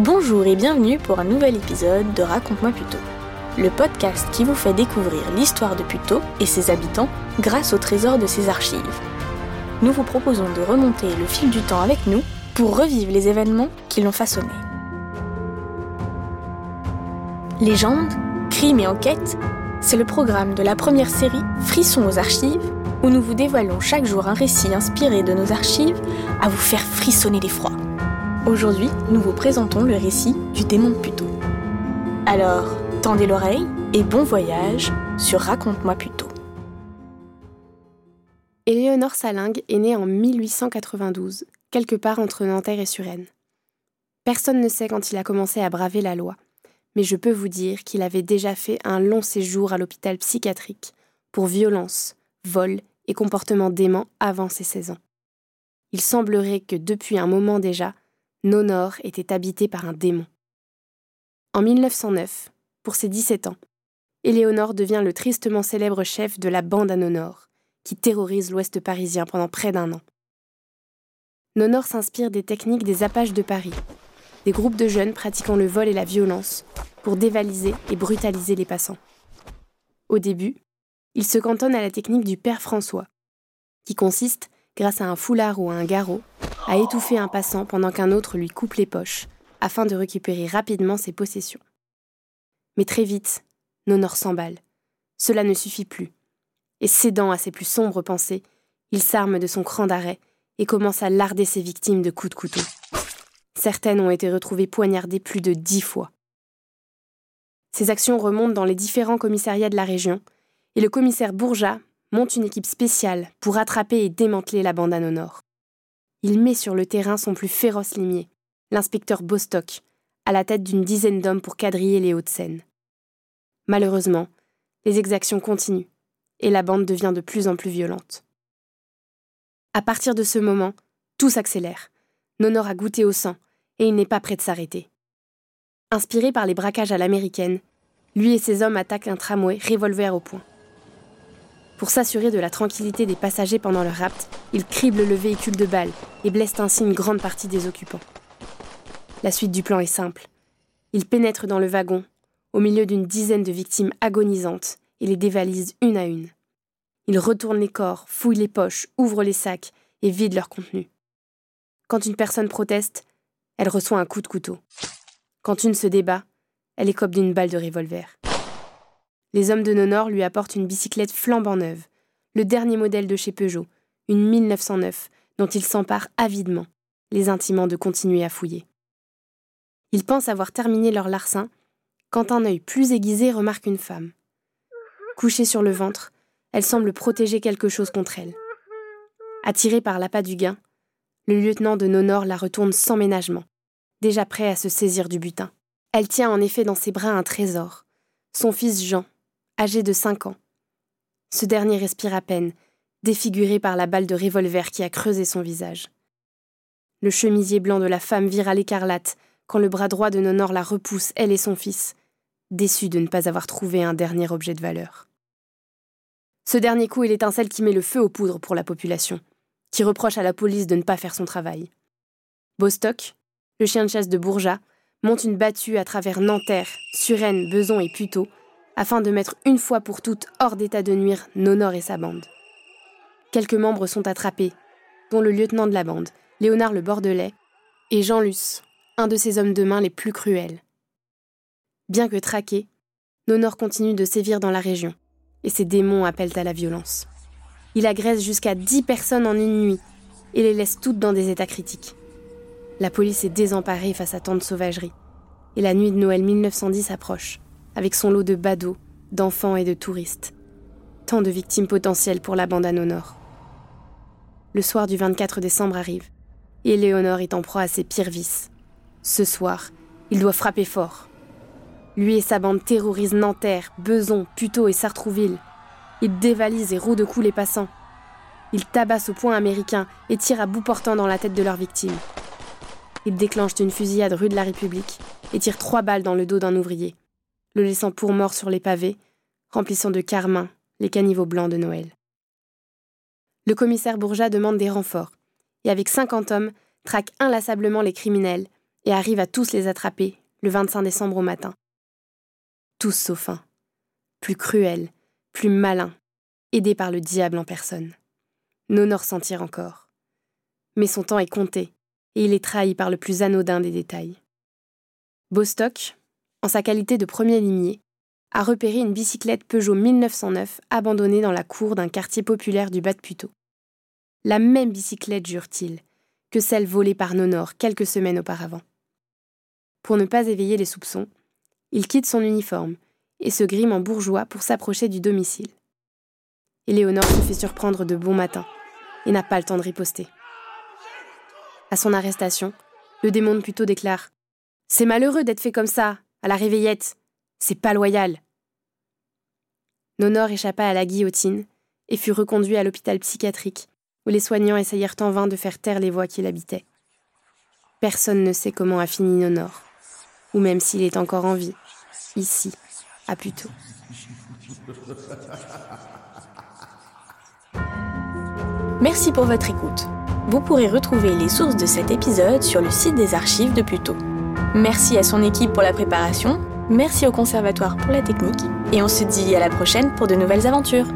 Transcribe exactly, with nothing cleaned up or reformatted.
Bonjour et bienvenue pour un nouvel épisode de Raconte-moi Puteaux, le podcast qui vous fait découvrir l'histoire de Puteaux et ses habitants grâce au trésor de ses archives. Nous vous proposons de remonter le fil du temps avec nous pour revivre les événements qui l'ont façonné. Légendes, crimes et enquêtes, c'est le programme de la première série Frissons aux archives, où nous vous dévoilons chaque jour un récit inspiré de nos archives à vous faire frissonner d'effroi. Aujourd'hui, nous vous présentons le récit du démon de Puteaux. Alors, tendez l'oreille et bon voyage sur Raconte-moi Puteaux. Éléonore Salingue est née en mille huit cent quatre-vingt-douze, quelque part entre Nanterre et Suresnes. Personne ne sait quand il a commencé à braver la loi, mais je peux vous dire qu'il avait déjà fait un long séjour à l'hôpital psychiatrique pour violence, vol et comportement dément avant ses seize ans. Il semblerait que depuis un moment déjà, Nonor était habité par un démon. En mille neuf cent neuf, pour ses dix-sept ans, Éléonore devient le tristement célèbre chef de la bande à Nonor, qui terrorise l'Ouest parisien pendant près d'un an. Nonor s'inspire des techniques des Apaches de Paris, des groupes de jeunes pratiquant le vol et la violence pour dévaliser et brutaliser les passants. Au début, il se cantonne à la technique du Père François, qui consiste, grâce à un foulard ou à un garrot, a étouffé un passant pendant qu'un autre lui coupe les poches, afin de récupérer rapidement ses possessions. Mais très vite, Nonor s'emballe. Cela ne suffit plus. Et cédant à ses plus sombres pensées, il s'arme de son cran d'arrêt et commence à larder ses victimes de coups de couteau. Certaines ont été retrouvées poignardées plus de dix fois. Ces actions remontent dans les différents commissariats de la région, et le commissaire Bourget monte une équipe spéciale pour attraper et démanteler la bande à Nonor. Il met sur le terrain son plus féroce limier, l'inspecteur Bostock, à la tête d'une dizaine d'hommes pour quadriller les Hauts-de-Seine. Malheureusement, les exactions continuent et la bande devient de plus en plus violente. À partir de ce moment, tout s'accélère. Nonor a goûté au sang et il n'est pas prêt de s'arrêter. Inspiré par les braquages à l'américaine, lui et ses hommes attaquent un tramway, revolver au poing. Pour s'assurer de la tranquillité des passagers pendant leur rapt, ils criblent le véhicule de balles et blessent ainsi une grande partie des occupants. La suite du plan est simple. Ils pénètrent dans le wagon, au milieu d'une dizaine de victimes agonisantes, et les dévalisent une à une. Ils retournent les corps, fouillent les poches, ouvrent les sacs et vident leur contenu. Quand une personne proteste, elle reçoit un coup de couteau. Quand une se débat, elle écope d'une balle de revolver. Les hommes de Nonor lui apportent une bicyclette flambant neuve, le dernier modèle de chez Peugeot, une mille neuf cent neuf, dont il s'empare avidement, les intimant de continuer à fouiller. Ils pensent avoir terminé leur larcin, quand un œil plus aiguisé remarque une femme. Couchée sur le ventre, elle semble protéger quelque chose contre elle. Attiré par l'appât du gain, le lieutenant de Nonor la retourne sans ménagement, déjà prêt à se saisir du butin. Elle tient en effet dans ses bras un trésor, son fils Jean, âgé de cinq ans. Ce dernier respire à peine, défiguré par la balle de revolver qui a creusé son visage. Le chemisier blanc de la femme vire à l'écarlate quand le bras droit de Nonor la repousse, elle et son fils, déçus de ne pas avoir trouvé un dernier objet de valeur. Ce dernier coup est l'étincelle qui met le feu aux poudres pour la population, qui reproche à la police de ne pas faire son travail. Bostock, le chien de chasse de Bourget, monte une battue à travers Nanterre, Suresnes, Besançon et Puteaux, afin de mettre une fois pour toutes hors d'état de nuire Nonor et sa bande. Quelques membres sont attrapés, dont le lieutenant de la bande, Léonard le Bordelais, et Jean Luce, un de ses hommes de main les plus cruels. Bien que traqué, Nonor continue de sévir dans la région, et ses démons appellent à la violence. Il agresse jusqu'à dix personnes en une nuit, et les laisse toutes dans des états critiques. La police est désemparée face à tant de sauvagerie, et la nuit de Noël mille neuf cent dix approche, avec son lot de badauds, d'enfants et de touristes. Tant de victimes potentielles pour la bande à Nonor. Le soir du vingt-quatre décembre arrive, et Éléonore est en proie à ses pires vices. Ce soir, il doit frapper fort. Lui et sa bande terrorisent Nanterre, Besançon, Puteaux et Sartrouville. Ils dévalisent et rouent de coups les passants. Ils tabassent au poing américain et tirent à bout portant dans la tête de leurs victimes. Ils déclenchent une fusillade rue de la République et tirent trois balles dans le dos d'un ouvrier, le laissant pour mort sur les pavés, remplissant de carmin les caniveaux blancs de Noël. Le commissaire Bourget demande des renforts, et avec cinquante hommes, traque inlassablement les criminels et arrive à tous les attraper le vingt-cinq décembre au matin. Tous sauf un, plus cruel, plus malin, aidé par le diable en personne. Nonor s'en tire encore. Mais son temps est compté, et il est trahi par le plus anodin des détails. Bostock, en sa qualité de premier limier, a repéré une bicyclette Peugeot mille neuf cent neuf abandonnée dans la cour d'un quartier populaire du Bas-de-Puteaux. La même bicyclette, jure-t-il, que celle volée par Nonor quelques semaines auparavant. Pour ne pas éveiller les soupçons, il quitte son uniforme et se grime en bourgeois pour s'approcher du domicile. Éléonore se fait surprendre de bon matin et n'a pas le temps de riposter. À son arrestation, le démon de Puteaux déclare « C'est malheureux d'être fait comme ça, à la réveillette. C'est pas loyal. » Nonor échappa à la guillotine et fut reconduit à l'hôpital psychiatrique où les soignants essayèrent en vain de faire taire les voix qui l'habitaient. Personne ne sait comment a fini Nonor, ou même s'il est encore en vie, ici, à Puteaux. Merci pour votre écoute. Vous pourrez retrouver les sources de cet épisode sur le site des archives de Puteaux. Merci à son équipe pour la préparation, merci au Conservatoire pour la technique, et on se dit à la prochaine pour de nouvelles aventures.